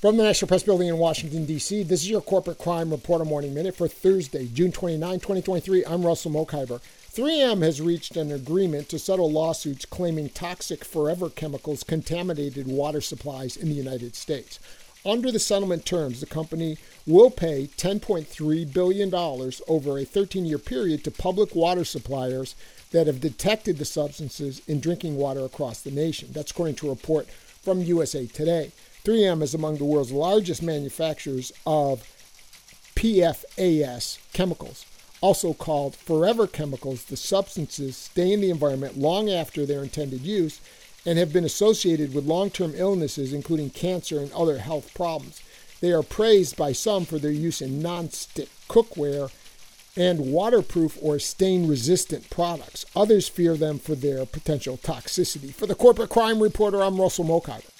From the National Press Building in Washington, D.C., this is your Corporate Crime Reporter Morning Minute for Thursday, June 29, 2023. I'm Russell Mokhiber. 3M has reached an agreement to settle lawsuits claiming toxic forever chemicals contaminated water supplies in the United States. Under the settlement terms, the company will pay $10.3 billion over a 13-year period to public water suppliers that have detected the substances in drinking water across the nation. That's according to a report from USA Today. 3M is among the world's largest manufacturers of PFAS chemicals, also called forever chemicals. The substances stay in the environment long after their intended use and have been associated with long-term illnesses, including cancer and other health problems. They are praised by some for their use in non-stick cookware and waterproof or stain-resistant products. Others fear them for their potential toxicity. For the Corporate Crime Reporter, I'm Russell Mokhiber.